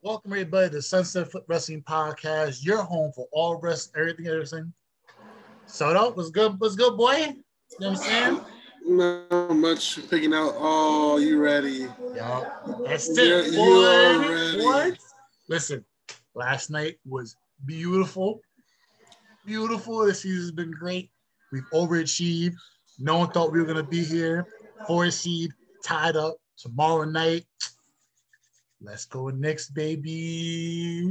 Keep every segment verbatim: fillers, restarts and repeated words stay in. Welcome, everybody, to the Sunset Flip Wrestling Podcast. Your home for all wrestling, everything, everything. Soto, what's good? What's good, boy? You know what I'm saying? Not much. Picking out. Oh, you ready? Yeah, that's it. Boy. What? Listen, last night was beautiful. Beautiful. This season's been great. We've overachieved. No one thought we were going to be here. Four seed, tied up. Tomorrow night, let's go next, baby.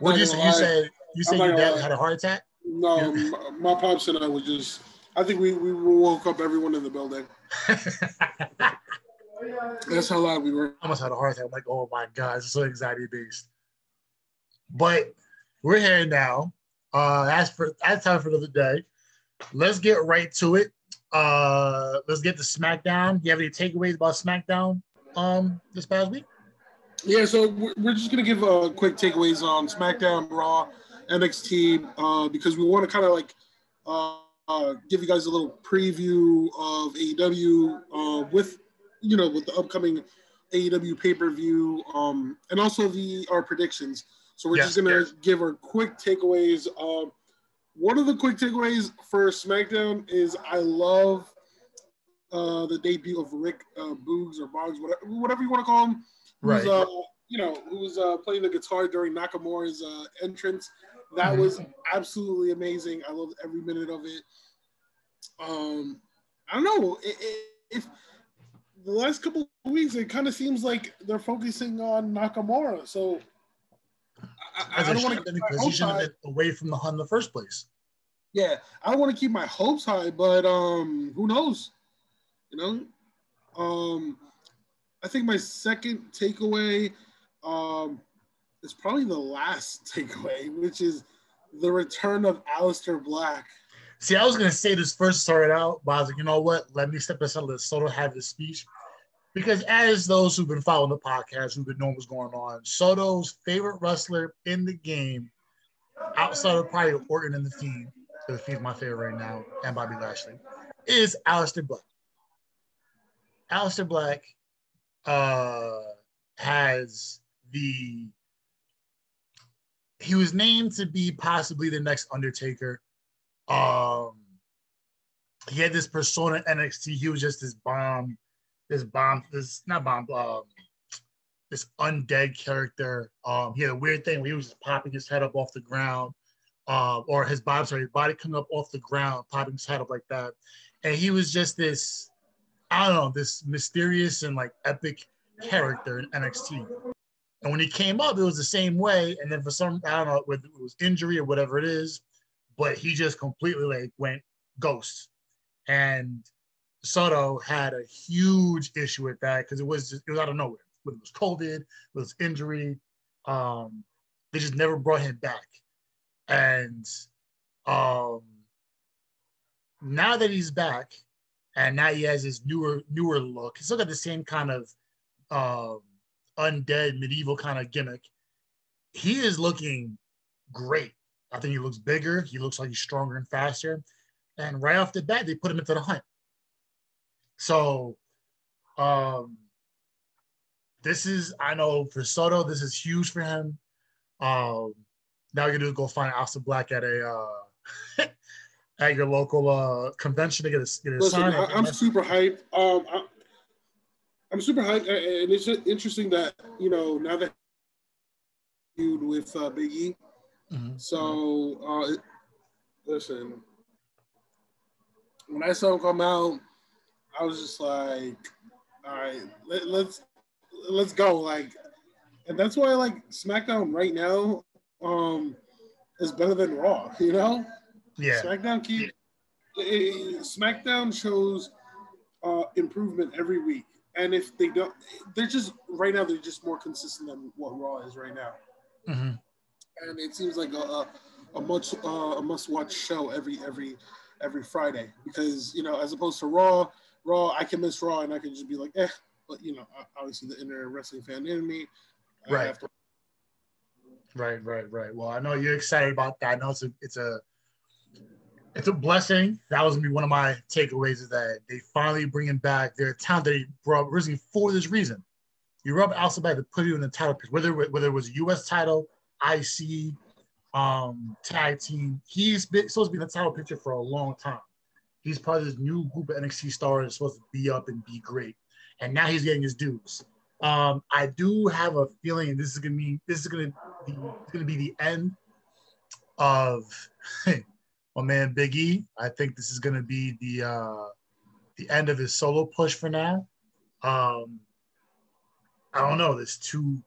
What did you say? You said you said your dad had a heart attack? No, my, my pops and I was just, I think we, we woke up everyone in the building. That's how loud we were. I almost had a heart attack. I'm like, oh my God, it's so anxiety-based. But we're here now. Uh, that's for that's time for another day. Let's get right to it. Uh, let's get to SmackDown. Do you have any takeaways about SmackDown um, this past week? Yeah, so we're just gonna give uh, quick takeaways on SmackDown, Raw, N X T, uh, because we want to kind of like uh, uh, give you guys a little preview of A E W uh, with you know with the upcoming A E W pay-per-view um, and also the our predictions. So we're yes, just going to yes. give our quick takeaways. Um, one of the quick takeaways for SmackDown is I love uh, the debut of Rick uh, Boogs or Boggs, whatever, whatever you want to call him. Right. Uh, you know, who was uh, playing the guitar during Nakamura's uh, entrance. That mm-hmm. was absolutely amazing. I loved every minute of it. Um, I don't know. It, it, it, the last couple of weeks, it kind of seems like they're focusing on Nakamura. So I, I don't want to position it away from the Hun in the first place. Yeah, I want to keep my hopes high, but um, who knows? You know, um, I think my second takeaway um, is probably the last takeaway, which is the return of Aleister Black. See, I was going to say this first, started out, but I was like, you know what? Let me step aside and let Soto have his speech. Because as those who've been following the podcast, who've been knowing what's going on, Soto's favorite wrestler in the game, outside of probably Orton and the Fiend, so the Fiend's my favorite right now, and Bobby Lashley, is Aleister Black. Aleister Black uh, has the... He was named to be possibly the next Undertaker. Um, he had this persona in N X T. He was just this bomb. This bomb, this not bomb, um, this undead character. Um, he had a weird thing where he was just popping his head up off the ground, uh, or his body, sorry, his body coming up off the ground, popping his head up like that. And he was just this, I don't know, this mysterious and like epic character in N X T. And when he came up, it was the same way. And then for some, I don't know, whether it was injury or whatever it is, but he just completely like went ghost. And Soto had a huge issue with that because it was just, it was out of nowhere. Whether it was COVID, it was injury, um, they just never brought him back. And um, now that he's back, and now he has his newer newer look, he's still got the same kind of um, undead medieval kind of gimmick. He is looking great. I think he looks bigger. He looks like he's stronger and faster. And right off the bat, they put him into the Hunt. So, um, this is, I know for Soto, this is huge for him. Um, now you do go find Aleister Black at a, uh, at your local, uh, convention to get a, get a Listen, sign. I, I'm super hyped. Um, I, I'm super hyped. And it's interesting that, you know, now that feud with uh, Big E. Mm-hmm. So, uh, listen, when I saw him come out, I was just like, all right, let, let's let's go. Like, and that's why I like SmackDown right now um, is better than Raw, you know? Yeah. SmackDown keep it, SmackDown shows uh, improvement every week. And if they don't, they're just, right now, they're just more consistent than what Raw is right now. Mm-hmm. And it seems like a a much a, a must-watch show every every every Friday because, you know, as opposed to Raw, Raw, I can miss Raw and I can just be like, eh, but you know, obviously the inner wrestling fan in me. Right. Have to... Right, right, right. Well, I know you're excited about that. I know it's a, it's a, it's a blessing. That was gonna be one of my takeaways, is that they finally bringing back their talent that they brought originally for this reason. You rub Aleister Black to put you in the title picture, whether whether it was a U S title, I C, um, tag team. He's been supposed to be in the title picture for a long time. He's part of this new group of N X T stars that's supposed to be up and be great, and now he's getting his dues. Um, I do have a feeling this is gonna be this is gonna be, gonna be the end of hey, my man Big E. I think this is gonna be the uh, the end of his solo push for now. Um, I don't know. There's two.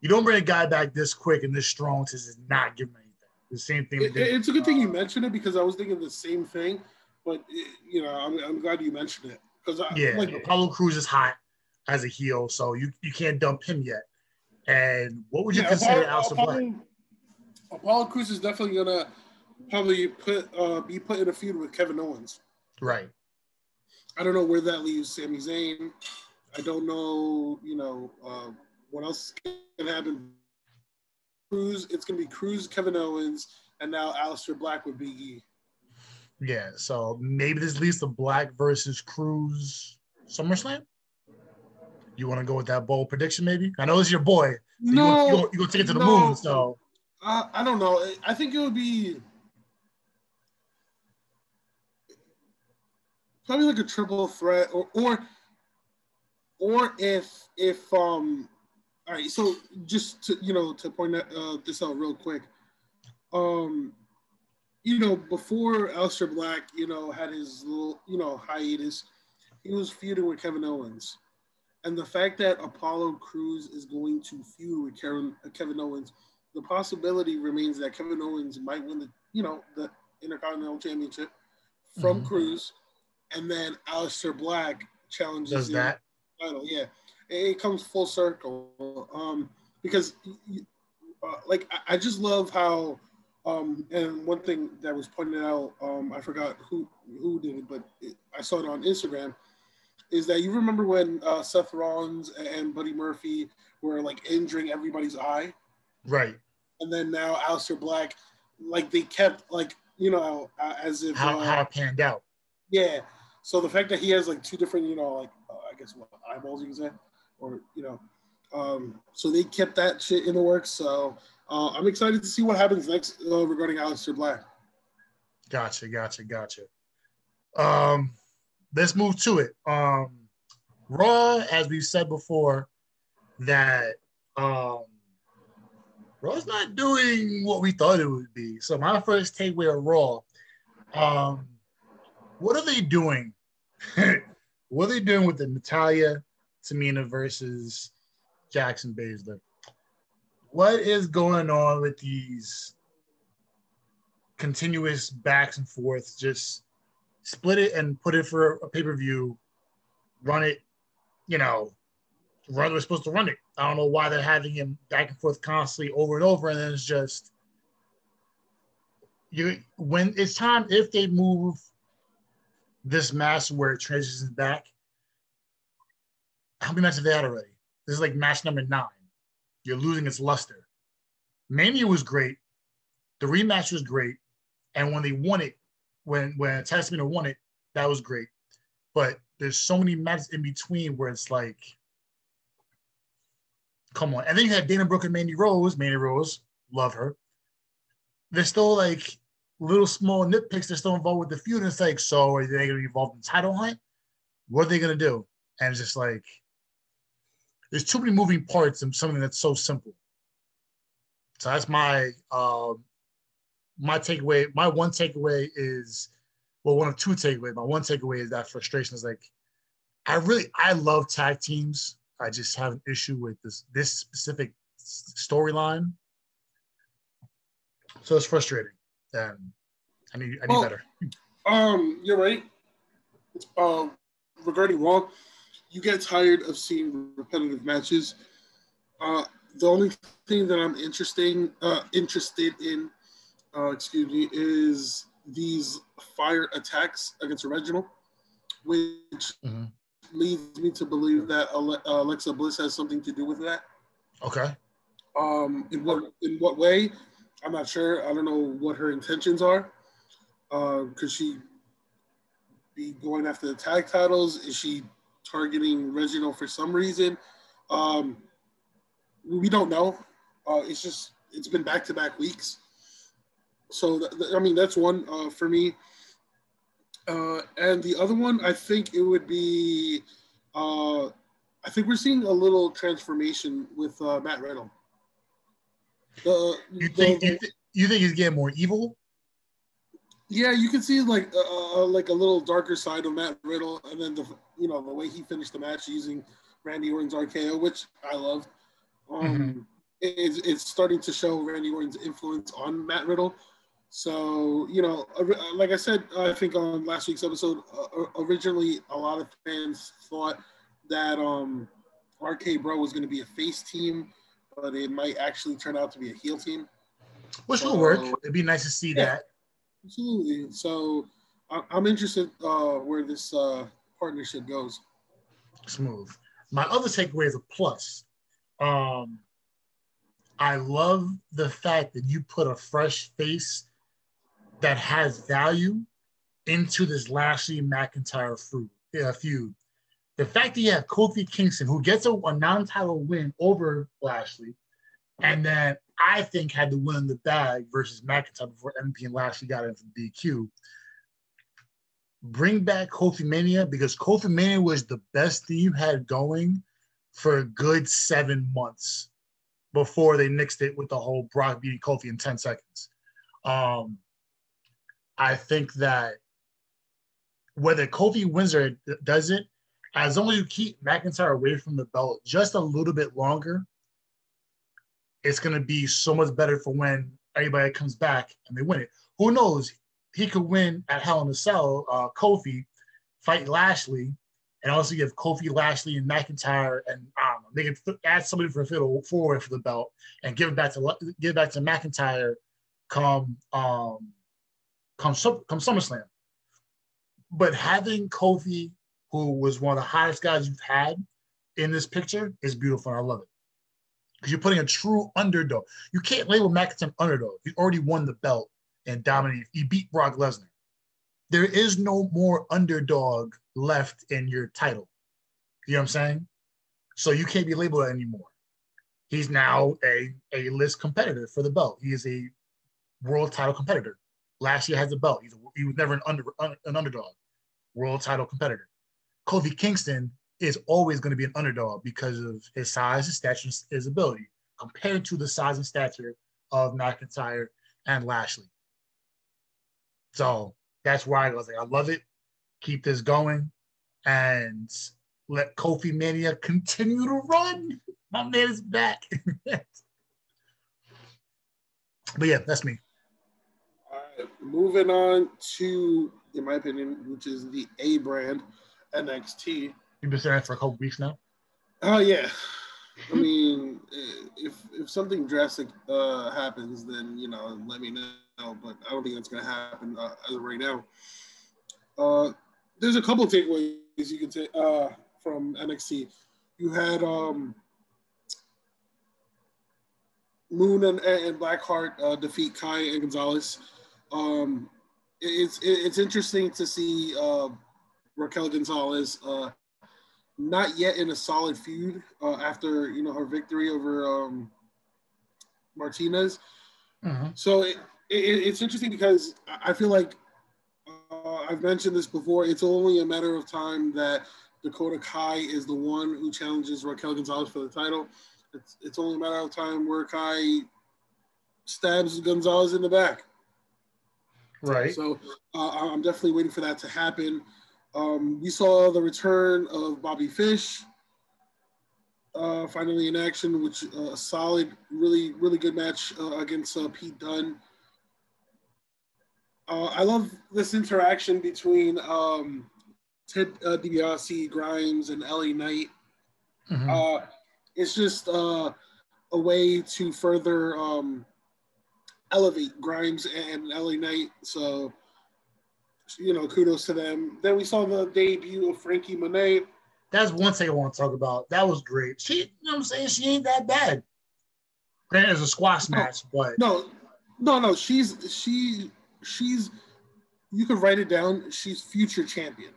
You don't bring a guy back this quick and this strong to just not give him anything. The same thing. It, it's a good thing you mentioned it, because I was thinking the same thing. But it, you know, I'm, I'm glad you mentioned it, because yeah, like, Apollo Crews is hot as a heel, so you, you can't dump him yet. And what would you yeah, consider Aleister Black? Apollo Crews is definitely gonna probably put uh, be put in a feud with Kevin Owens. Right. I don't know where that leaves Sami Zayn. I don't know, you know, uh, what else can happen. Cruz, it's going to be Cruz, Kevin Owens, and now Aleister Black with Big E. Yeah, so maybe this leads to Black versus Cruz SummerSlam? You want to go with that bold prediction, maybe? I know it's your boy. So no. You're going you to take it to the no. moon, so. Uh, I don't know. I think it would be probably like a triple threat, or or – Or if, if um, all right, so just to, you know, to point that, uh, this out real quick, um, you know, before Aleister Black, you know, had his little, you know, hiatus, he was feuding with Kevin Owens. And the fact that Apollo Crews is going to feud with Kevin, uh, Kevin Owens, the possibility remains that Kevin Owens might win the, you know, the Intercontinental Championship from mm-hmm. Crews, and then Aleister Black challenges Does him. that. Title. Yeah, it comes full circle, um, because uh, like I, I just love how, um, and one thing that was pointed out, um, I forgot who who did it, but it, I saw it on Instagram, is that you remember when uh, Seth Rollins and Buddy Murphy were like injuring everybody's eye, right? And then now Aleister Black, like they kept like you know uh, as if how, uh, how it panned out. Yeah, so the fact that he has like two different you know like. I guess what eyeballs you can say, or you know, um, so they kept that shit in the works. So uh, I'm excited to see what happens next uh, regarding Aleister Black. Gotcha, gotcha, gotcha. Um, let's move to it. Um, Raw, as we've said before, that um, Raw's not doing what we thought it would be. So my first takeaway of Raw, um, what are they doing? What are they doing with the Natalya, Tamina versus Jackson Baszler? What is going on with these continuous backs and forths? Just split it and put it for a pay-per-view, run it, you know, run we're supposed to run it. I don't know why they're having him back and forth constantly over and over, and then it's just you when it's time, if they move this match where it transitions back. How many matches have they had already? This is like match number nine. You're losing its luster. Mania was great. The rematch was great. And when they won it, when when Tamina won it, that was great. But there's so many matches in between where it's like, come on. And then you had Dana Brooke and Mandy Rose. Mandy Rose, love her. They're still like, little small nitpicks, they're still involved with the feud, and it's like, so are they going to be involved in title hunt? What are they going to do? And it's just like, there's too many moving parts in something that's so simple. So that's my um, my takeaway. My one takeaway is, well, one of two takeaways. My one takeaway is that frustration is like, I really, I love tag teams. I just have an issue with this this specific storyline. So it's frustrating. Um, I need I need well, better. Um, you're right. Um, regarding Raw, you get tired of seeing repetitive matches. Uh, the only thing that I'm interesting uh, interested in, uh, excuse me, is these fire attacks against Reginald, which mm-hmm. leads me to believe that Alexa Bliss has something to do with that. Okay. Um, in what in what way? I'm not sure. I don't know what her intentions are. Uh, could she be going after the tag titles? Is she targeting Reginald for some reason? Um, we don't know. Uh, it's just it's been back to back weeks. So th- th- I mean that's one uh, for me. Uh, and the other one, I think it would be. Uh, I think we're seeing a little transformation with uh, Matt Riddle. The, you think the, you, th- you think he's getting more evil? Yeah, you can see like uh, like a little darker side of Matt Riddle, and then the you know the way he finished the match using Randy Orton's R K O, which I loved. Um, mm-hmm. it, it's starting to show Randy Orton's influence on Matt Riddle. So you know, like I said, I think on last week's episode, uh, originally a lot of fans thought that um, R K Bro was going to be a face team, but it might actually turn out to be a heel team. Which so, will work. It'd be nice to see yeah, that. Absolutely. So I- I'm interested uh, where this uh, partnership goes. Smooth. My other takeaway is a plus. Um, I love the fact that you put a fresh face that has value into this Lashley McIntyre feud. The fact that you have Kofi Kingston, who gets a, a non-title win over Lashley, and then I think had the win in the bag versus McIntyre before M P and Lashley got into the D Q. Bring back Kofi Mania, because Kofi Mania was the best thing you had going for a good seven months before they nixed it with the whole Brock beating Kofi in ten seconds. Um, I think that whether Kofi wins or does it, as long as you keep McIntyre away from the belt just a little bit longer, it's going to be so much better for when everybody comes back and they win it. Who knows? He could win at Hell in a Cell, uh, Kofi, fight Lashley, and also give Kofi, Lashley, and McIntyre, and I don't know, they could add somebody for a fiddle forward for the belt and give it back to give it back to McIntyre come um, come come SummerSlam. But having Kofi, who was one of the hottest guys you've had in this picture, is beautiful, and I love it. Because you're putting a true underdog. You can't label McIntyre underdog. He already won the belt and dominated. He beat Brock Lesnar. There is no more underdog left in your title. You know what I'm saying? So you can't be labeled that anymore. He's now a A-list competitor for the belt. He is a world title competitor. Last year has the belt. He's a, he was never an, under, un, an underdog. World title competitor. Kofi Kingston is always going to be an underdog because of his size, his stature, his ability, compared to the size and stature of McIntyre and Lashley. So that's why I was like, I love it. Keep this going and let Kofi Mania continue to run. My man is back. But yeah, that's me. All right, moving on to, in my opinion, which is the A brand, N X T. You've been saying that for a couple weeks now? Oh, uh, yeah. I mean, if if something drastic uh, happens, then, you know, let me know. But I don't think that's going to happen uh, as of right now. Uh, there's a couple of takeaways you can take uh, from N X T. You had um, Moon and, and Blackheart uh, defeat Kai and Gonzalez. Um, it's, it's interesting to see uh, Raquel Gonzalez uh, not yet in a solid feud uh, after, you know, her victory over um, Martinez. Uh-huh. So it, it, it's interesting because I feel like uh, I've mentioned this before. It's only a matter of time that Dakota Kai is the one who challenges Raquel Gonzalez for the title. It's, it's only a matter of time where Kai stabs Gonzalez in the back. Right. So uh, I'm definitely waiting for that to happen. Um, we saw the return of Bobby Fish, uh, finally in action, which uh, a solid, really, really good match uh, against uh, Pete Dunne. Uh, I love this interaction between um, Ted uh, DiBiase, Grimes, and L A Knight. Mm-hmm. Uh, it's just uh, a way to further um, elevate Grimes and L A Knight. So, you know, kudos to them. Then we saw the debut of Frankie Monet. That's one thing I want to talk about. That was great. She, you know what I'm saying? She ain't that bad. Granted, it's a squash no, match, but no, no, no. She's she she's. You could write it down. She's future champion.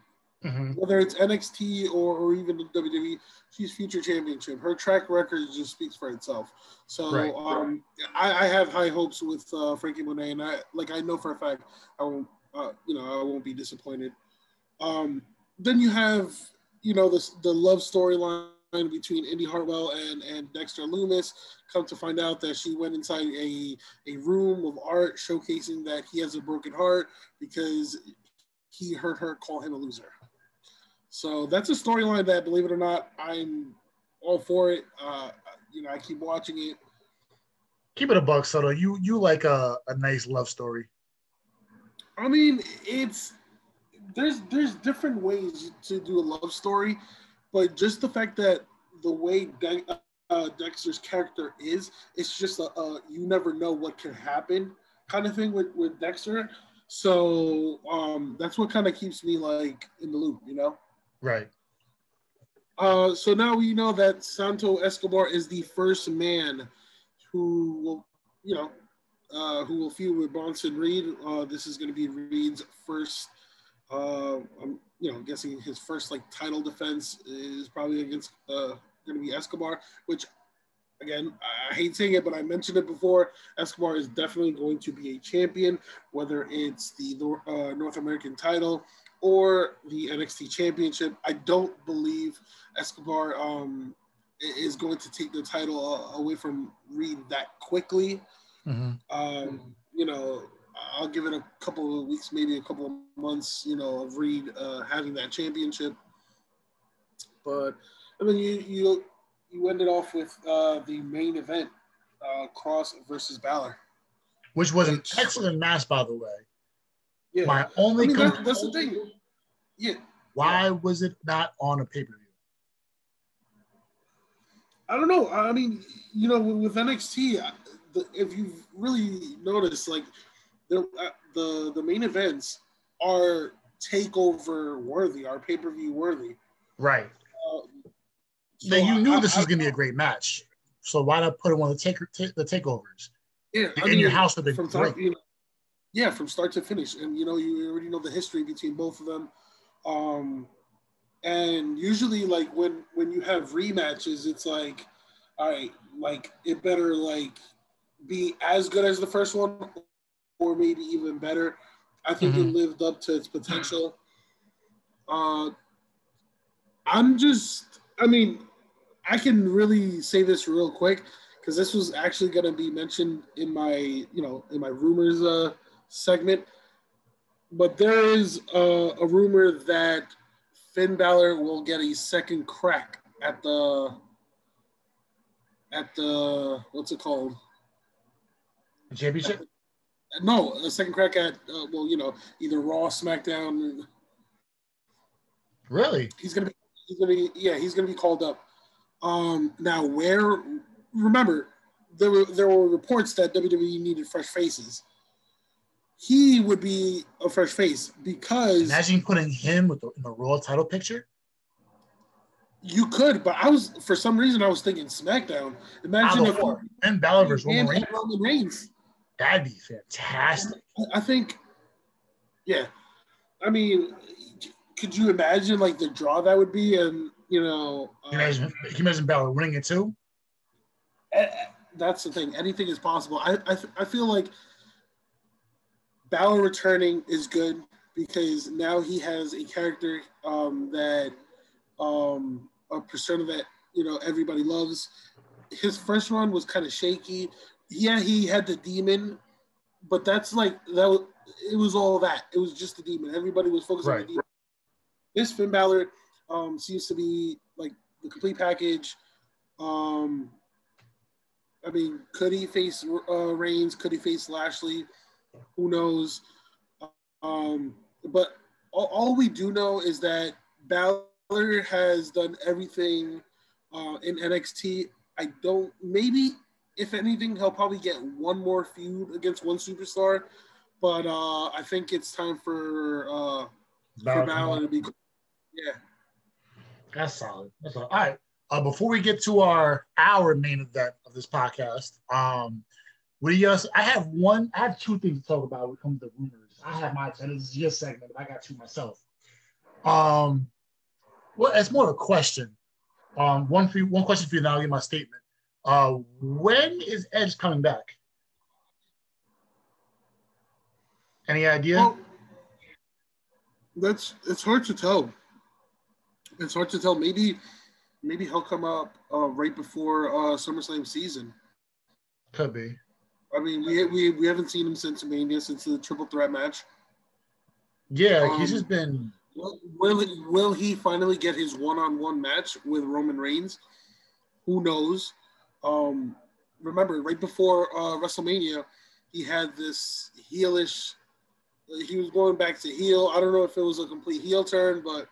Mm-hmm. Whether it's N X T or, or even W W E, she's future championship. Her track record just speaks for itself. So right, um, right. I, I have high hopes with uh, Frankie Monet, and I like I know for a fact I won't uh, you know I won't be disappointed. Um, then you have you know the the love storyline between Indy Hartwell and and Dexter Loomis. Come to find out that she went inside a a room of art showcasing that he has a broken heart because he heard her call him a loser. So that's a storyline that, believe it or not, I'm all for it. Uh, you know, I keep watching it. Keep it a buck, Soto. You you like a, a nice love story. I mean, it's there's there's different ways to do a love story. But just the fact that the way De- uh, Dexter's character is, it's just a, a you never know what can happen kind of thing with, with Dexter. So um, that's what kind of keeps me like in the loop, you know? Right. Uh, so now we know that Santo Escobar is the first man who will, you know, uh, who will feud with Bronson Reed. Uh, this is going to be Reed's first. Uh, I'm, you know, guessing his first like title defense is probably against uh, going to be Escobar, which, again, I hate saying it, but I mentioned it before. Escobar is definitely going to be a champion, whether it's the uh, North American title or the N X T championship. I don't believe Escobar um, is going to take the title away from Reed that quickly. Mm-hmm. Um, you know, I'll give it a couple of weeks, maybe a couple of months, you know, of Reed uh, having that championship. But, I mean, you you, you ended off with uh, the main event, uh, Cross versus Balor. Which was an excellent match, by the way. Yeah. My only I mean, that, that's the thing. Yeah. Why yeah. was it not on a pay-per-view? I don't know. I mean, you know, with N X T, if you've really noticed, like, The, the the main events are takeover worthy, are pay per view worthy. Right. Um, so you knew I, this I, was going to be a great match, so why not put it one of the take, take the takeovers? Yeah, in I mean, your house would be great. You know, yeah, from start to finish, and you know you already know the history between both of them. Um, and usually, like when when you have rematches, it's like, all right, like it better like be as good as the first one, or maybe even better. I think mm-hmm. it lived up to its potential. Uh, I'm just, I mean, I can really say this real quick because this was actually going to be mentioned in my, you know, in my rumors uh, segment. But there is uh, a rumor that Finn Balor will get a second crack at the, at the, what's it called? The championship? No, a second crack at, uh, well, you know, either Raw, SmackDown. Really? He's going to be, he's gonna be, yeah, he's going to be called up. Um, now, where, remember, there were, there were reports that W W E needed fresh faces. He would be a fresh face because... Imagine putting him with the, in the Raw title picture? You could, but I was, for some reason, I was thinking SmackDown. Imagine if... And Balor versus Roman Reigns. Roman Reigns. That'd be fantastic. I think, yeah. I mean, could you imagine like the draw that would be, and you know, um, can you imagine, can you imagine Balor winning it too? That's the thing. Anything is possible. I I, I feel like Balor returning is good because now he has a character um, that um, a persona that you know everybody loves. His first run was kind of shaky. Yeah, he had the demon, but that's like that was it was all that. It was just the demon. Everybody was focused right. on the demon. This Finn Balor um, seems to be like the complete package. Um, I mean, could he face uh, Reigns? Could he face Lashley? Who knows? Um, but all, all we do know is that Balor has done everything uh, in N X T. I don't maybe. If anything, he'll probably get one more feud against one superstar, but uh, I think it's time for uh, for Balor to be. Yeah, that's solid. That's solid. All right. Uh, before we get to our our main event of of this podcast. Um, we uh, I have one, I have two things to talk about when it comes to rumors. I have my, this is your segment, but I got two myself. Um, well, it's more of a question. Um, one for you, one question for you, now I'll give my statement. Uh, when is Edge coming back? Any idea? Well, that's it's hard to tell. It's hard to tell. Maybe, maybe he'll come up uh, right before uh, SummerSlam season. Could be. I mean, we we we haven't seen him since Mania, since the triple threat match. Yeah, um, he's just been. Will, will will he finally get his one-on-one match with Roman Reigns? Who knows? Um, remember, right before uh, WrestleMania, he had this heelish. He was going back to heel. I don't know if it was a complete heel turn, but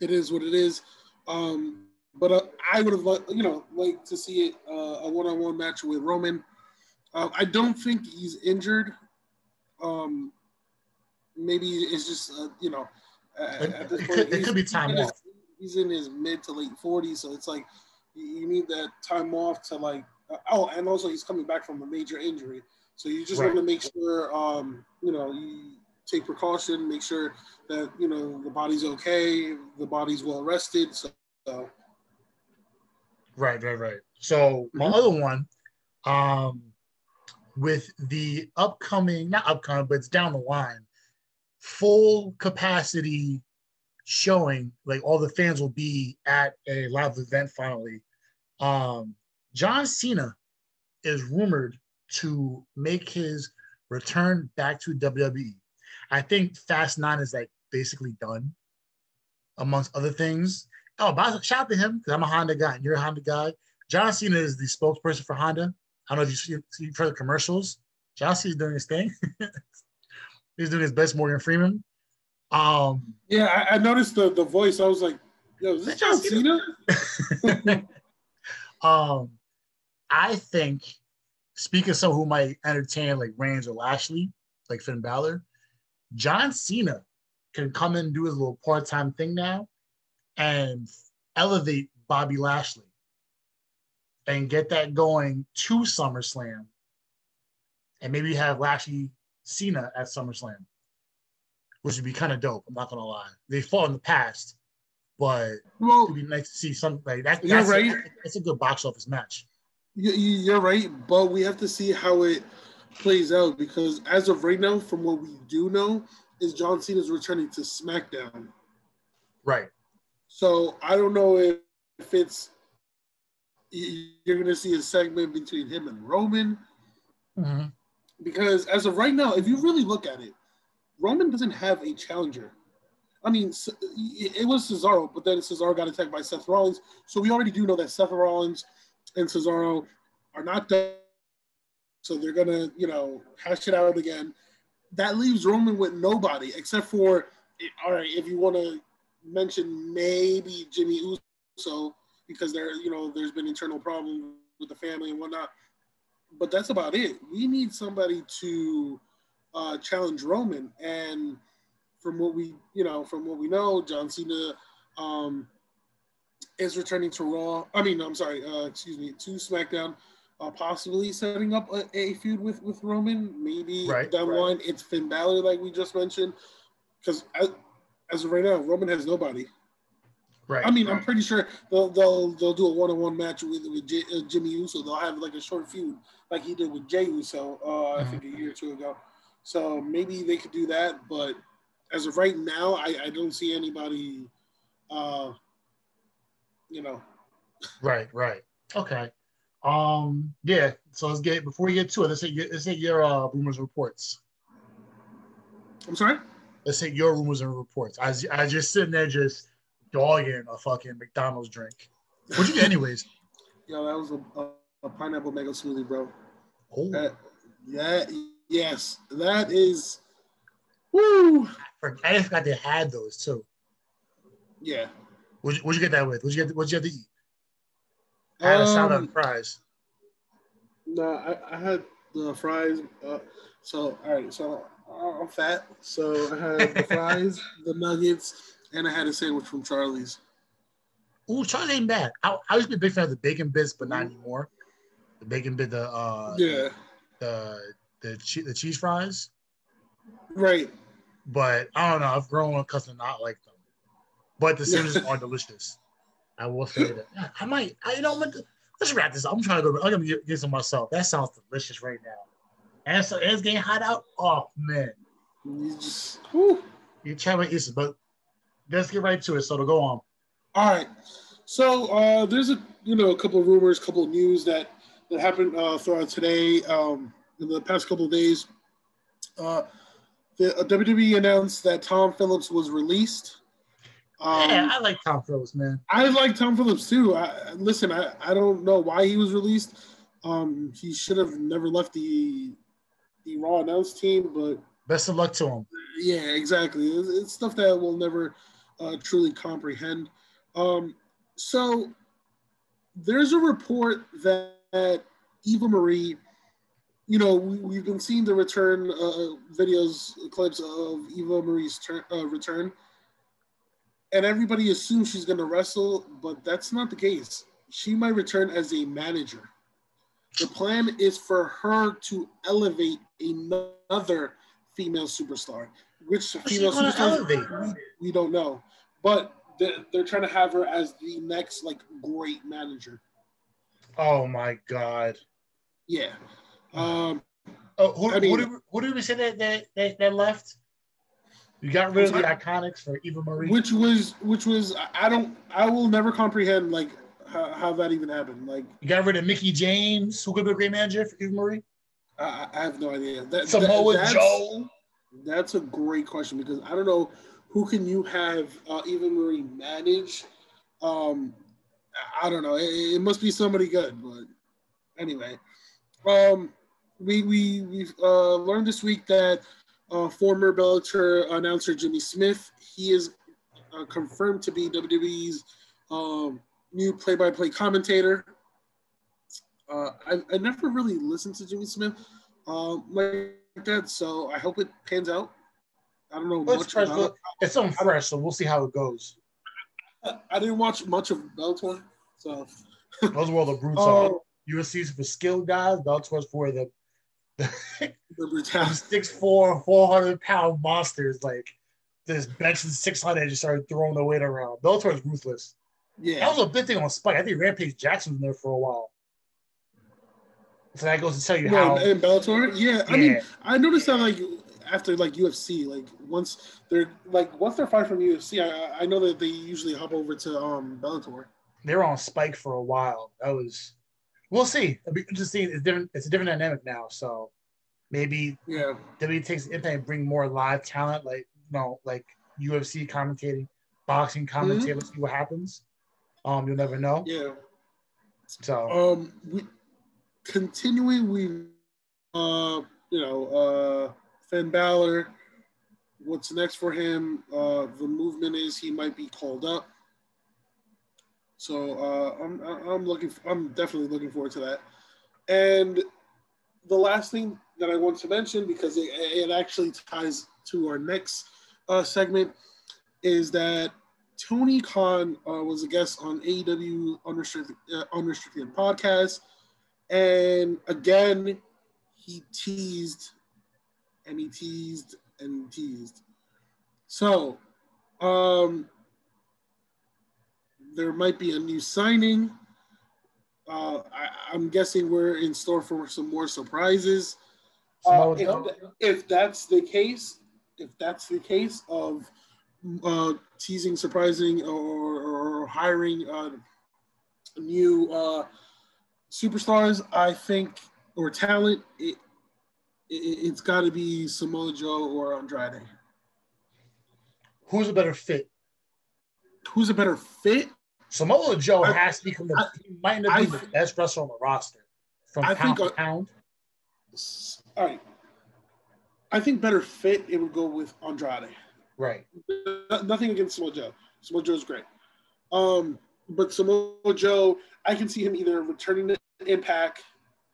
it is what it is. Um, but uh, I would have, you know, liked to see it, uh, a one-on-one match with Roman. Uh, I don't think he's injured. Um, maybe it's just, uh, you know, at this point, it could be time off. He's in his mid to late forties, so it's like you need that time off to like. Uh, oh, and also he's coming back from a major injury. So you just right. want to make sure, um, you know, you take precaution, make sure that, you know, the body's okay, the body's well rested. So, so. Right, right, right. So my mm-hmm. other one, um, with the upcoming, not upcoming, but it's down the line, full capacity showing, like all the fans will be at a live event finally. Um, John Cena is rumored to make his return back to W W E. I think Fast nine is like basically done, amongst other things. Oh, but shout out to him, because I'm a Honda guy and you're a Honda guy. John Cena is the spokesperson for Honda. I don't know if you've seen the commercials. John Cena's doing his thing. He's doing his best Morgan Freeman. Um, yeah, I, I noticed the, the voice. I was like, yo, is this John Cena? Cena? um, I think... Speaking of someone who might entertain like Reigns or Lashley, like Finn Balor, John Cena can come in and do his little part-time thing now and elevate Bobby Lashley and get that going to SummerSlam. And maybe have Lashley Cena at SummerSlam, which would be kind of dope. I'm not going to lie. They fought in the past, but well, it would be nice to see something like that. That's, you're right. That's a good box office match. You're right, but we have to see how it plays out, because as of right now, from what we do know, is John Cena's returning to SmackDown. Right. So I don't know if, if it's you're going to see a segment between him and Roman, mm-hmm. because as of right now, if you really look at it, Roman doesn't have a challenger. I mean, it was Cesaro, but then Cesaro got attacked by Seth Rollins, so we already do know that Seth Rollins and Cesaro are not done, so they're gonna, you know, hash it out again. That leaves Roman with nobody except for, all right, if you want to mention maybe Jimmy Uso, because there, you know, there's been internal problems with the family and whatnot. But that's about it. We need somebody to uh, challenge Roman, and from what we, you know, from what we know, John Cena. Um, is returning to Raw. I mean, I'm sorry, uh, excuse me, to SmackDown, uh, possibly setting up a, a feud with, with Roman. Maybe right, down the right. line, it's Finn Balor, like we just mentioned. Because as, as of right now, Roman has nobody. Right. I mean, right. I'm pretty sure they'll they'll, they'll do a one-on-one match with, with J, uh, Jimmy Uso. They'll have like a short feud like he did with Jey Uso, uh, mm-hmm. I think a year or two ago. So maybe they could do that. But as of right now, I, I don't see anybody... Uh, you know. Right, right. Okay. Um, yeah, so let's get, before we get to it, let's hit your, let's hit your uh, rumors and reports. I'm sorry? Let's hit your rumors and reports. I was, I was just sitting there just dogging a fucking McDonald's drink. What'd you get anyways? Yo, that was a, a, a pineapple mango smoothie, bro. Oh. That, that, yes, that is, woo. I just forgot they had those too. Yeah. What'd you, what'd you get that with? What'd you get? What'd you have to eat? I had a salad um, and fries. No, nah, I, I had the fries. Uh, so, all right. So, I'm fat. So, I had the fries, the nuggets, and I had a sandwich from Charlie's. Ooh, Charlie ain't bad. I, I used to be a big fan of the bacon bits, but not anymore. bacon bit, the uh, yeah, the the che- the cheese fries, right? But I don't know. I've grown accustomed to not like them, but the sandwiches are delicious. I will say that. I might. I you know. Let's wrap this up. I'm trying to go. I'm gonna get, get some myself. That sounds delicious right now. And so it's getting hot out. Oh man, you just whew. You're trying to eat it, but let's get right to it. So to go on. All right. So uh, there's a you know a couple of rumors, a couple of news that that happened uh, throughout today, um, in the past couple of days. Uh, the uh, W W E announced that Tom Phillips was released. Um, yeah, I like Tom Phillips, man. I like Tom Phillips too. I, listen, I, I don't know why he was released. Um, he should have never left the the Raw announced team, but best of luck to him. Yeah, exactly. It's, it's stuff that we'll never uh, truly comprehend. Um, so there's a report that, that Eva Marie, you know, we, we've been seeing the return uh, videos, clips of Eva Marie's ter- uh, return. And everybody assumes she's going to wrestle, but that's not the case. She might return as a manager. The plan is for her to elevate another female superstar. Which female superstar? We, we don't know. But they're, they're trying to have her as the next, like, great manager. Oh, my God. Yeah. Um, oh, who, I mean, who, did we, who did we say that, that, that, that left? You got rid of the Iconics for Eva Marie, which was, which was, I don't, I will never comprehend like how, how that even happened. Like you got rid of Mickie James, who could be a great manager for Eva Marie. I, I have no idea. That, Samoa that, that's, Joe. That's a great question because I don't know who can you have uh, Eva Marie manage. Um, I don't know. It, it must be somebody good, but anyway, um, we we we uh, learned this week that. Uh, former Bellator announcer Jimmy Smith. He is uh, confirmed to be W W E's um, new play-by-play commentator. Uh, I, I never really listened to Jimmy Smith uh, like that, so I hope it pans out. I don't know it's much fresh, about it. It's something fresh, so we'll see how it goes. I, I didn't watch much of Bellator, so. Those were all the brutes on it. U F C's for skilled guys, Bellator's for the six four four hundred pound monsters like this bench and six hundred just started throwing the weight around. Bellator is ruthless. Yeah, that was a big thing on Spike. I think Rampage Jackson was in there for a while. So that goes to tell you yeah, how and Bellator. Yeah, I yeah. mean, I noticed that like after like U F C, like once they're like once they're fired from U F C, I I know that they usually hop over to um Bellator. They were on Spike for a while. That was. We'll see. Just seeing it's different. It's a different dynamic now. So maybe yeah. W W E takes the impact and bring more live talent, like you know, like U F C commentating, boxing commentating. Mm-hmm. Let's see what happens. Um, you'll never know. Yeah. So um, we continuing. We uh, you know, uh, Finn Balor. What's next for him? Uh, the movement is he might be called up. So uh, I'm I'm looking for, I'm definitely looking forward to that. And the last thing that I want to mention because it, it actually ties to our next uh, segment is that Tony Khan uh, was a guest on A E W Unrestricted uh, Unrestricted podcast, and again he teased and he teased and teased. So. Um, There might be a new signing. Uh, I, I'm guessing we're in store for some more surprises. Uh, if, if that's the case, if that's the case of uh, teasing, surprising, or, or hiring uh, new uh, superstars, I think, or talent, it, it, it's got to be Samoa Joe or Andrade. Who's a better fit? Who's a better fit? Samoa Joe I, has to become the, I, he might not be I, the best wrestler on the roster from I pound think, to pound. All right. I think better fit, it would go with Andrade. Right. No, nothing against Samoa Joe. Samoa Joe's great. Um, but Samoa Joe, I can see him either returning to Impact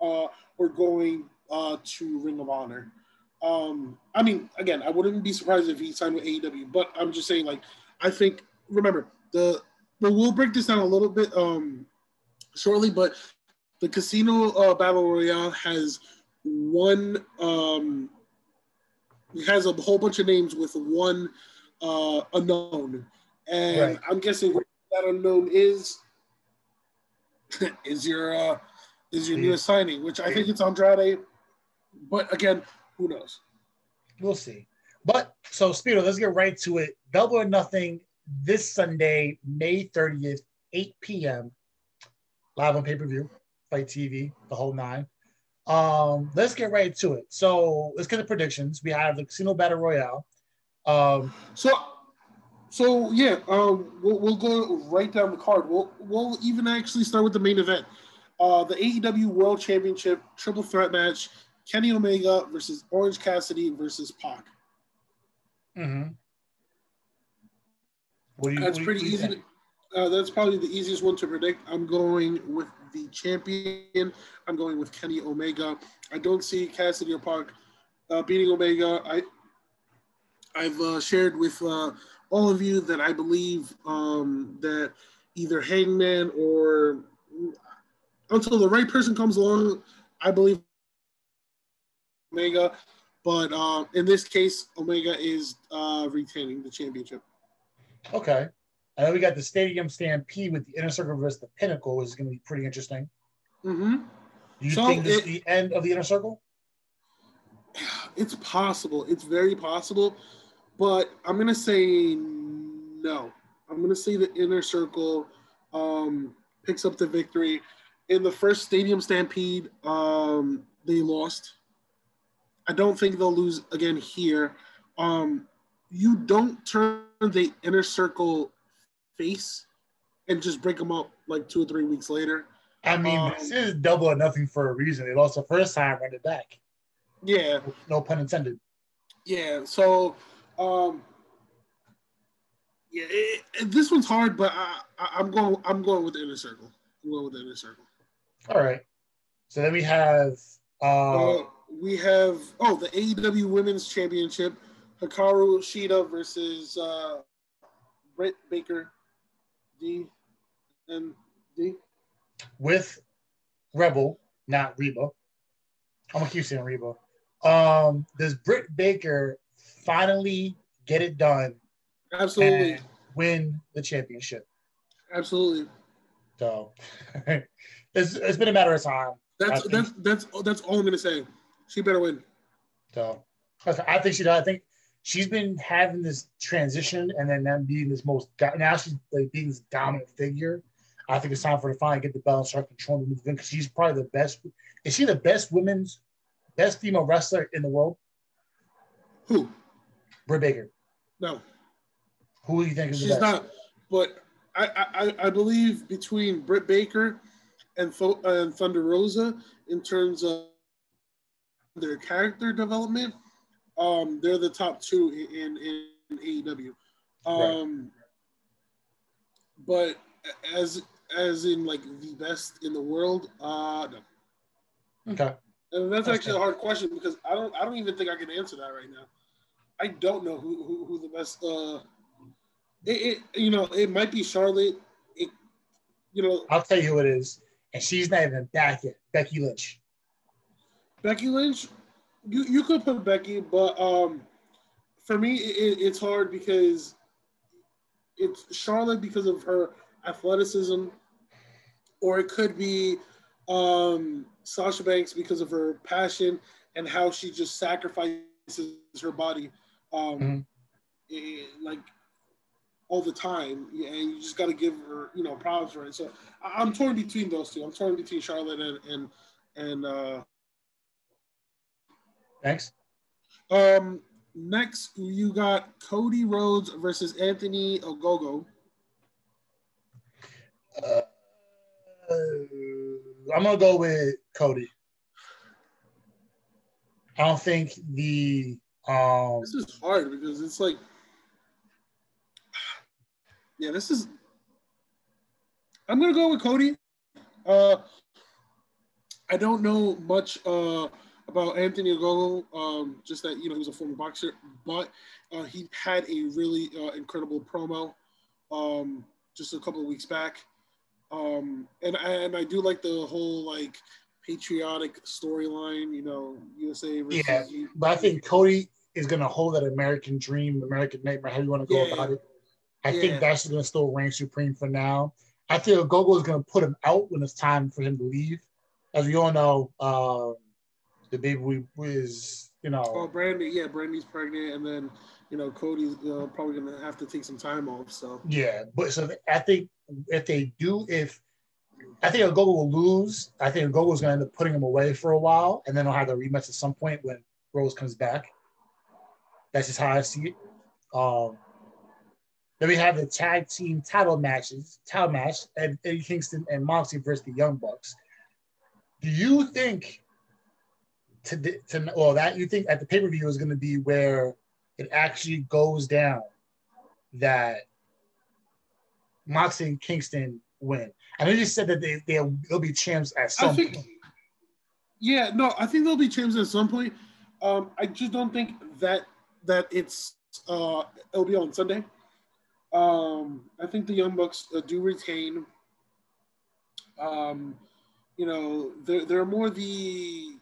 uh, or going uh, to Ring of Honor. Um, I mean, again, I wouldn't be surprised if he signed with A E W, but I'm just saying, like, I think, remember, the But we'll break this down a little bit um, shortly, but the Casino uh, Battle Royale has one, um, it has a whole bunch of names with one uh, unknown. And right. I'm guessing what that unknown is, is your uh, is your mm-hmm. newest signing, which I think it's Andrade. But again, who knows? We'll see. But so, Speedo, let's get right to it. Double or Nothing this Sunday, May thirtieth, eight p.m. Live on pay-per-view, Fight T V, the whole nine. Um, let's get right to it. So let's get the predictions. We have the Casino Battle Royale. Um, so, so yeah, um, we'll, we'll go right down the card. We'll we'll even actually start with the main event. Uh, the A E W World Championship Triple Threat match, Kenny Omega versus Orange Cassidy versus Pac. Mm-hmm. What do you, that's what pretty do you easy. To, uh, that's probably the easiest one to predict. I'm going with the champion. I'm going with Kenny Omega. I don't see Cassidy or Pac uh, beating Omega. I, I've uh, shared with uh, all of you that I believe um, that either Hangman or until the right person comes along, I believe Omega. But uh, in this case, Omega is uh, retaining the championship. Okay. And then we got the Stadium Stampede with the Inner Circle versus the Pinnacle, which is going to be pretty interesting. Mm-hmm. Do you so think this it, is the end of the Inner Circle? It's possible. It's very possible. But I'm going to say no. I'm going to say the Inner Circle um, picks up the victory. In the first Stadium Stampede, um, they lost. I don't think they'll lose again here. Um, you don't turn the Inner Circle face and just break them up like two or three weeks later. I mean, um, this is Double or Nothing for a reason. They lost the first time, run it back. Yeah. No pun intended. Yeah. So, um, yeah, it, it, this one's hard, but I, I, I'm going. I'm going with the Inner Circle. I'm going with the Inner Circle. All right. So then we have. Uh, uh, We have, oh, the A E W Women's Championship, Hikaru Shida versus uh, Britt Baker, D M D. With Rebel, not Reba. I'm going to keep saying Reba. Um, does Britt Baker finally get it done? Absolutely. And win the championship? Absolutely. So, it's, it's been a matter of time. That's that's that's that's all I'm going to say. She better win. So, I think she does. I think she's been having this transition and then them being this most – now she's like being this dominant figure. I think it's time for her to finally get the belt and start controlling the because she's probably the best – is she the best women's – best female wrestler in the world? Who? Britt Baker. No. Who do you think is she's the best? She's not. But I, I, I believe between Britt Baker and, Fo- and Thunder Rosa in terms of their character development, um, they're the top two in, in, in A E W. Um, right. But as as in like the best in the world, uh, no. Okay. And that's, that's actually good. A hard question because I don't I don't even think I can answer that right now. I don't know who who, who the best. Uh, it, it you know it might be Charlotte. It you know I'll tell you who it is, and she's not even back yet. Becky Lynch. Becky Lynch, you, you could put Becky, but um, for me, it, it's hard because it's Charlotte because of her athleticism, or it could be um, Sasha Banks because of her passion and how she just sacrifices her body um, mm-hmm. it, like all the time. And you just got to give her, you know, props for it. So I'm torn between those two. I'm torn between Charlotte and, and, and uh, Thanks. Um, next, you got Cody Rhodes versus Anthony Ogogo. Uh, I'm going to go with Cody. I don't think the... Um, this is hard because it's like... Yeah, this is... I'm going to go with Cody. Uh, I don't know much... Uh, about Anthony Ogogo, um, just that, you know, he was a former boxer, but uh, he had a really uh, incredible promo um, just a couple of weeks back. Um, and and I do like the whole like patriotic storyline, you know, U S A versus yeah, G- but I think Cody is going to hold that American dream, American nightmare, how you want to go yeah. about it. I yeah. think that's going to still reign supreme for now. I think Gogo is going to put him out when it's time for him to leave. As we all know, um, the baby we, is, you know. Oh, Brandy, yeah, Brandy's pregnant, and then, you know, Cody's uh, probably going to have to take some time off, so. Yeah, but so I think if they do, if, I think Gogo will lose. I think Gogo's going to end up putting him away for a while, and then he'll have the rematch at some point when Rose comes back. That's just how I see it. Um, then we have the tag team title matches, title match, and Eddie Kingston and Moxie versus the Young Bucks. Do you think to to well that you think at the pay-per-view is going to be where it actually goes down that Moxie and Kingston win? I know you said that they they'll, they'll be champs at some I think, point. Yeah, no, I think they'll be champs at some point. Um, I just don't think that that it's uh, it'll be on Sunday. Um, I think the Young Bucks uh, do retain. Um, you know, they're, they're more the,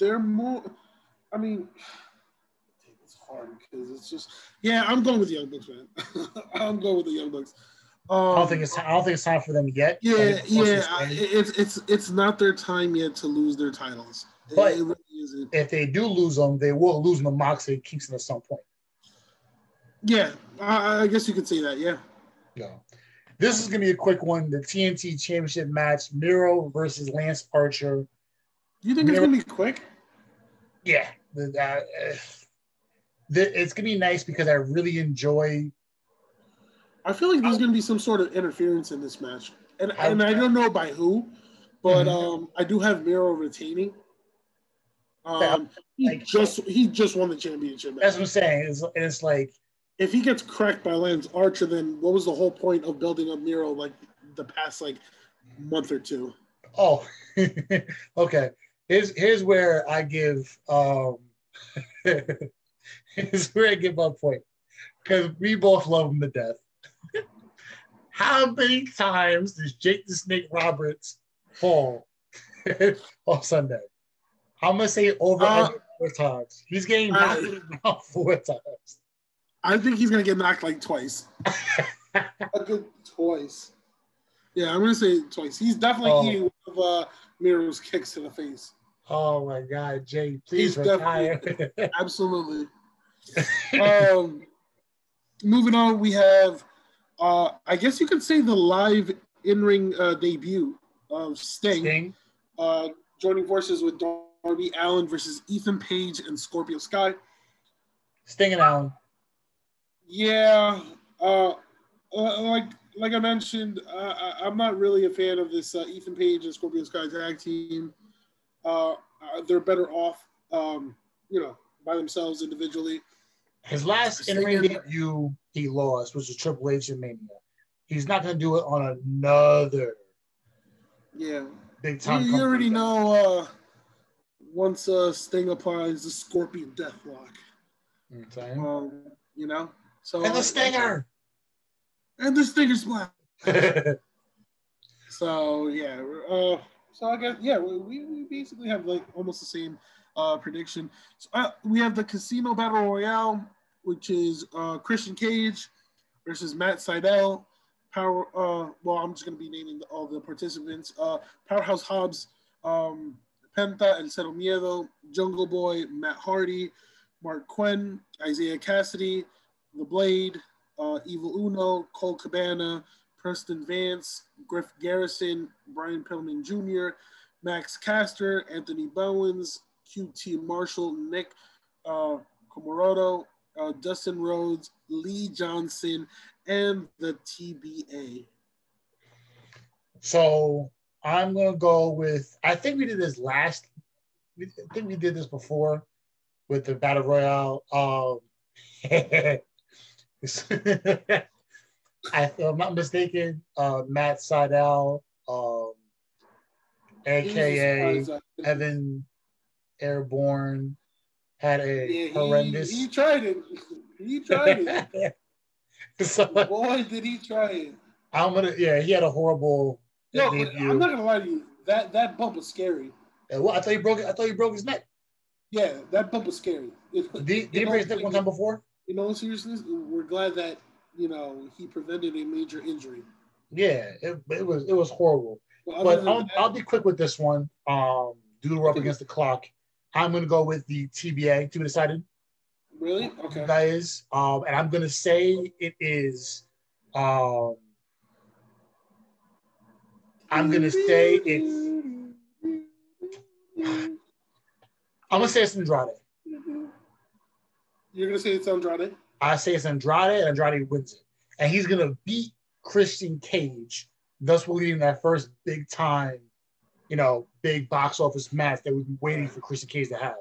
they're more, I mean, it's hard because it's just, yeah, I'm going with the Young Bucks, man. I'm going with the Young Bucks. Um, I don't think it's, I don't think it's time for them yet. Yeah, yeah, I, it's, it's, it's not their time yet to lose their titles. But it, it really isn't. If they do lose them, they will lose them to Moxley and Kingston at some point. Yeah, I, I guess you could say that, yeah. Yeah. This is going to be a quick one. The T N T Championship match, Miro versus Lance Archer. You think Miro, it's going to be quick? Yeah. The, uh, the, it's going to be nice because I really enjoy... I feel like there's going to be some sort of interference in this match. And I, and I don't know by who, but mm-hmm. um, I do have Miro retaining. Um, he, like, just, he just won the championship match. That's what I'm saying. It's, it's like... If he gets cracked by Lance Archer, then what was the whole point of building up Miro like the past like month or two? Oh, okay. Here's here's where I give um here's where I give up point because we both love him to death. How many times does Jake the Snake Roberts fall on Sunday? I'm gonna say over uh, four times. He's getting knocked out four times. I think he's going to get knocked like twice. A good twice. Yeah, I'm going to say twice. He's definitely oh. eating one of uh, Miro's kicks to the face. Oh, my God, Jay, please he's retire. Absolutely. um, moving on, we have, uh, I guess you could say the live in-ring uh, debut of Sting. Sting. Uh, joining forces with Darby Allin versus Ethan Page and Scorpio Sky. Sting and Allin. Yeah, uh, like like I mentioned, uh, I'm not really a fan of this uh, Ethan Page and Scorpio Sky tag team. Uh, they're better off, um, you know, by themselves individually. His last in-ring debut he lost, which was Triple H in Mania. He's not going to do it on another. Yeah, big time. You, you already know. Uh, once uh, Sting applies the Scorpion Deathlock, okay. um, you know. So, and the stinger. And the stinger splash. so, yeah. Uh, so, I guess, yeah, we, we basically have, like, almost the same uh, prediction. So, uh, we have the Casino Battle Royale, which is uh, Christian Cage versus Matt Sydal. Power, uh, well, I'm just going to be naming all the participants. Uh, Powerhouse Hobbs, um, Penta, El Cero Miedo, Jungle Boy, Matt Hardy, Mark Quinn, Isaiah Cassidy, The Blade, uh, Evil Uno, Cole Cabana, Preston Vance, Griff Garrison, Brian Pillman Junior, Max Caster, Anthony Bowens, Q T Marshall, Nick uh, Comoroto, uh, Dustin Rhodes, Lee Johnson, and the T B A. So I'm going to go with, I think we did this last, I think we did this before with the Battle Royale. Um, I, if I'm not mistaken, uh, Matt Sydal, um, aka Evan Airborne, had a yeah, he, horrendous. He tried it. He tried it. so, Boy, did he try it! I'm gonna. Yeah, he had a horrible. No, debut. I'm not gonna lie to you. That that bump was scary. Yeah, well, I thought he broke. I thought he broke his neck. Yeah, that bump was scary. It, did did he break his neck one time before? In all seriousness, we're glad that you know he prevented a major injury. Yeah, it, it was it was horrible. Well, but I'll, that, I'll be quick with this one. Um, dude, we're up against the clock. I'm gonna go with the T B A, to be decided. Really? Okay. That is, um, and I'm gonna say it is. Um, I'm gonna say it's. I'm gonna say it's Andrade. You're gonna say it's Andrade? I say it's Andrade, and Andrade wins it, and he's gonna beat Christian Cage. Thus, we're leading that first big time, you know, big box office match that we've been waiting for Christian Cage to have.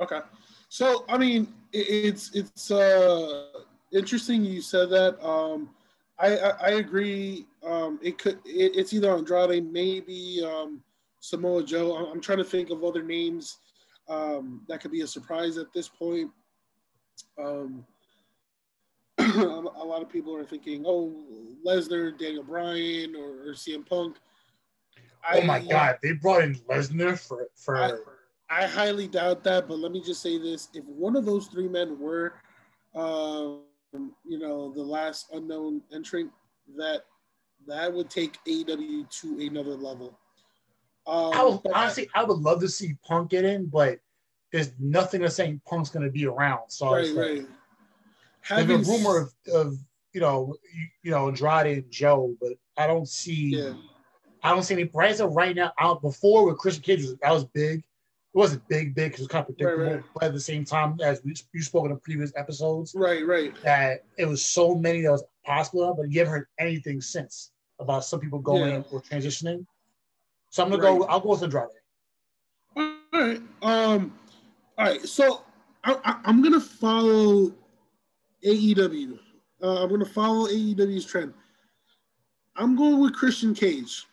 Okay, so I mean, it's it's uh, interesting you said that. Um, I, I I agree. Um, it could it, it's either Andrade, maybe. Um, Samoa Joe. I'm trying to think of other names um, that could be a surprise at this point. Um, a lot of people are thinking, oh, Lesnar, Daniel Bryan, or, or C M Punk. I, oh, my God. They brought in Lesnar for... for... I, I highly doubt that, but let me just say this. If one of those three men were, um, you know, the last unknown entrant, that, that would take A E W to another level. Um, I would, honestly, I would love to see Punk get in, but there's nothing that's saying Punk's going to be around. So right, like, right. There's a rumor of, of you know, you, you know, Andrade and Joe, but I don't see, yeah. I don't see any. Right, so right now, out before with Christian Cage, that was big. It wasn't big, big because it was kind of predictable, right, right. But at the same time, as we you spoke in previous episodes, right, right, that it was so many that was possible, but you haven't heard anything since about some people going yeah. or transitioning. So I'm gonna right. go. I'll go with Andrade. All right. Um. All right. So I, I, I'm gonna follow A E W. Uh, I'm gonna follow A E W's trend. I'm going with Christian Cage.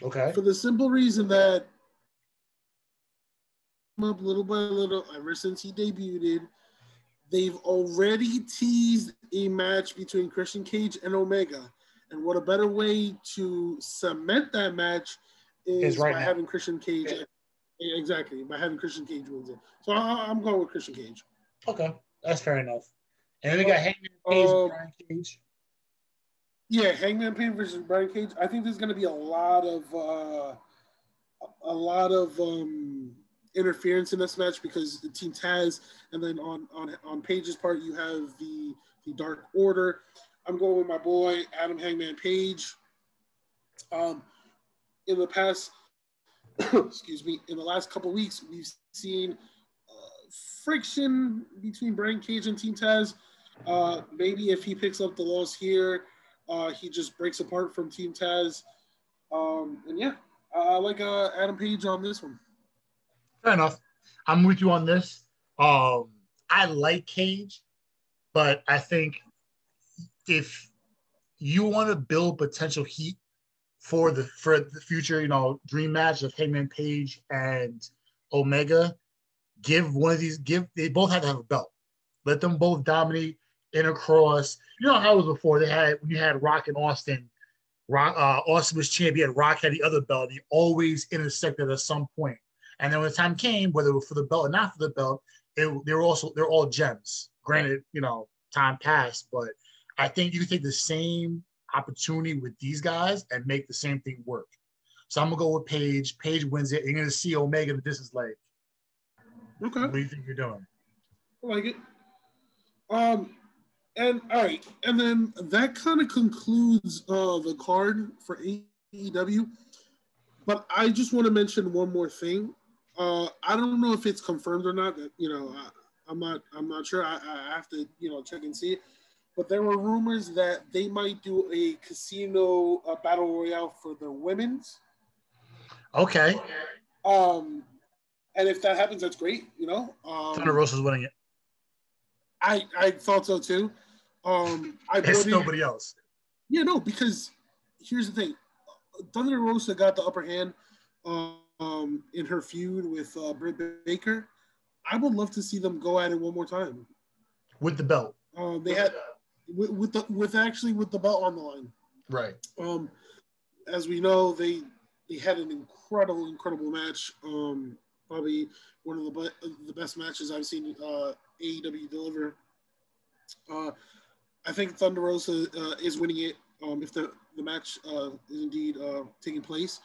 Okay. For the simple reason that up little by little, ever since he debuted, they've already teased a match between Christian Cage and Omega, and what a better way to cement that match. Is, is right by now. having Christian Cage yeah. exactly by having Christian Cage wins it. So I, I'm going with Christian Cage. Okay, that's fair enough. And then we got uh, Hangman Page uh, and Brian Cage. Yeah, Hangman Page versus Brian Cage. I think there's going to be a lot of uh, a lot of um, interference in this match because the team Taz, and then on on on Page's part you have the the Dark Order. I'm going with my boy Adam Hangman Page. Um. In the past, excuse me, in the last couple of weeks, we've seen uh, friction between Brian Cage and Team Taz. Uh, maybe if he picks up the loss here, uh, he just breaks apart from Team Taz. Um, and yeah, I, I like uh, Adam Page on this one. Fair enough. I'm with you on this. Um, I like Cage, but I think if you want to build potential heat for the for the future, you know, dream match of Hangman Page and Omega, give one of these, give, they both have to have a belt. Let them both dominate, intercross. You know how it was before, they had, when you had Rock and Austin, Rock, uh, Austin was champion, Rock had the other belt, they always intersected at some point. And then when the time came, whether it was for the belt or not for the belt, it, they were also, they're all gems. Granted, you know, time passed, but I think you can take the same opportunity with these guys and make the same thing work. So I'm gonna go with Paige. Paige wins it. You're gonna see Omega in the distance, like, okay, what do you think you're doing? I like it. Um, and all right, and then that kind of concludes uh the card for A E W. But I just want to mention one more thing. Uh, I don't know if it's confirmed or not. That you know, I, I'm not. I'm not sure. I, I have to you know check and see. But there were rumors that they might do a casino a battle royale for the women's. Okay. Um, and if that happens, that's great. You know, um, Thunder Rosa's winning it. I I thought so too. Um, I it's nobody in. else. Yeah, no, because here's the thing: Thunder Rosa got the upper hand um, in her feud with uh, Britt Baker. I would love to see them go at it one more time with the belt. Um, they had. With, with the with actually with the belt on the line. Right. Um, as we know, they they had an incredible, incredible match. Um, probably one of the be- the best matches I've seen uh, A E W deliver. Uh, I think Thunder Rosa uh, is winning it um, if the the match uh, is indeed uh, taking place.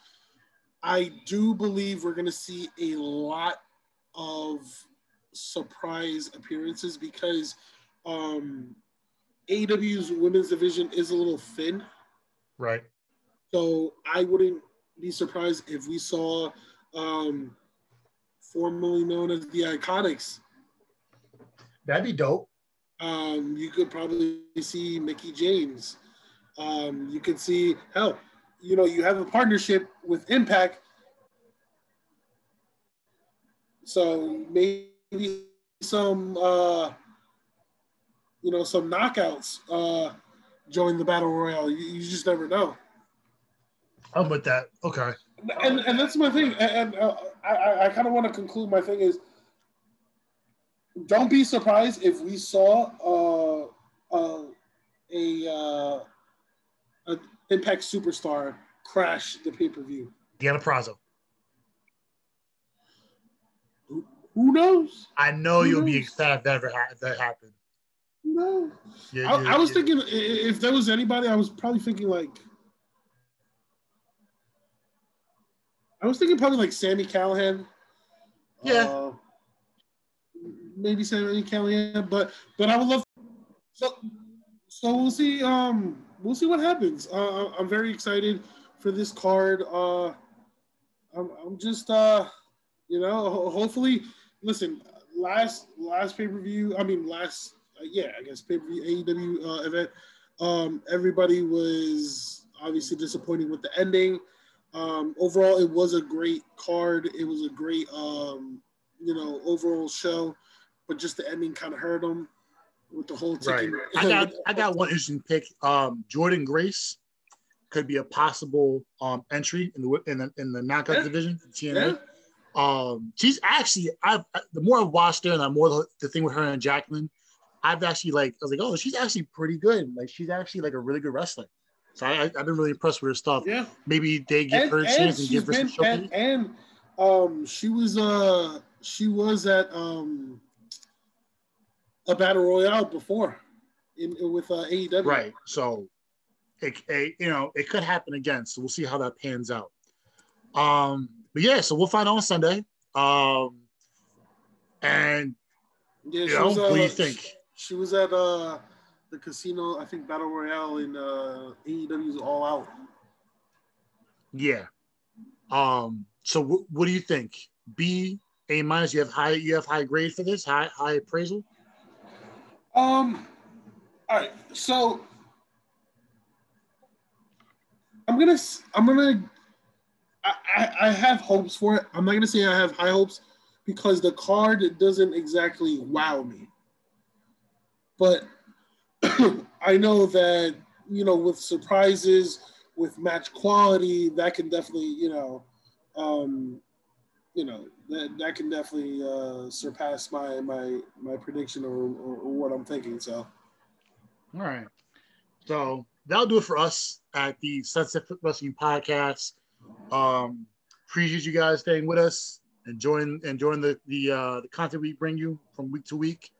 I do believe we're going to see a lot of surprise appearances because um, A E W's women's division is a little thin. Right. So I wouldn't be surprised if we saw um, formerly known as the Iconics. That'd be dope. Um, you could probably see Mickie James. Um, you could see, hell, you know, you have a partnership with Impact. So maybe some, uh, you know, some knockouts uh, join the Battle Royale. You, you just never know. I'm with that. Okay. And and that's my thing. And, and uh, I, I kind of want to conclude my thing is, don't be surprised if we saw uh, uh, a uh, an Impact superstar crash the pay-per-view. Deanna Prazo. Who, who knows? I know who you'll knows? be ecstatic that ever ha- that happened. No. Yeah, I, yeah, I was yeah. thinking if there was anybody, I was probably thinking like I was thinking probably like Sami Callihan. Yeah. Uh, maybe Sami Callihan, but but I would love to, so so we'll see um we'll see what happens. Uh, I'm very excited for this card. Uh, I'm I'm just uh you know hopefully listen last last pay per view I mean last uh, yeah I guess pay per view A E W uh, event um everybody was obviously disappointed with the ending. Um, overall, it was a great card. It was a great um you know overall show. But just the ending kind of hurt him with the whole ticket. Right. I got I got one interesting pick. Um, Jordan Grace could be a possible um, entry in the in the, in the knockout yeah. division for T N A. Yeah. Um, she's actually I've the more I've watched her and the more the, the thing with her and Jacqueline, I've actually like I was like oh she's actually pretty good. Like she's actually like a really good wrestler. So I, I, I've been really impressed with her stuff. Yeah. Maybe they give and, her a chance and, and give her been, some showcase. And, and um, she was uh she was at um. a battle royale before, in with uh, A E W. Right, so it, it you know it could happen again. So we'll see how that pans out. Um, but yeah, so we'll find out on Sunday. Um, and yeah, you know, was, uh, what do you think? She, she was at uh, the casino, I think battle royale in uh, A E W's All Out. Yeah. Um. So w- what do you think? B, A minus. You have high. You have high grade for this. High high appraisal. Um, all right, so I'm gonna, I'm gonna, I, I, I have hopes for it. I'm not gonna say I have high hopes because the card doesn't exactly wow me. But I know that, you know, with surprises, with match quality, that can definitely, you know, um, you know, that, that can definitely uh, surpass my my my prediction or, or, or what I'm thinking. So, all right. So that'll do it for us at the Sunset Flip Wrestling Podcast. Um, appreciate you guys staying with us, enjoying enjoying the the uh, the content we bring you from week to week.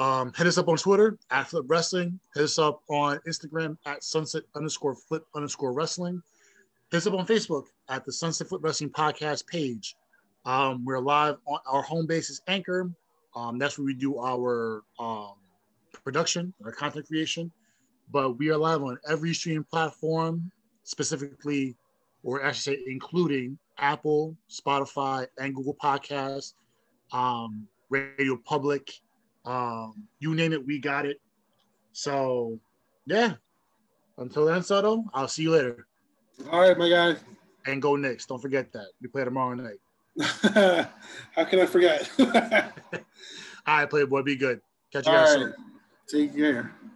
Um, hit us up on Twitter at Flip Wrestling. Hit us up on Instagram at Sunset underscore Flip underscore Wrestling. Hit us up on Facebook at the Sunset Flip Wrestling Podcast page. Um, we're live on our home base is Anchor. Um, that's where we do our um, production, our content creation. But we are live on every streaming platform, specifically, or actually including Apple, Spotify, and Google Podcasts, um, Radio Public, um, you name it, we got it. So, yeah. Until then, Soto, I'll see you later. All right, my guy. And go Knicks. Don't forget that. We play tomorrow night. How can I forget? All right, Playboy, be good. Catch you All guys right. soon. Take care.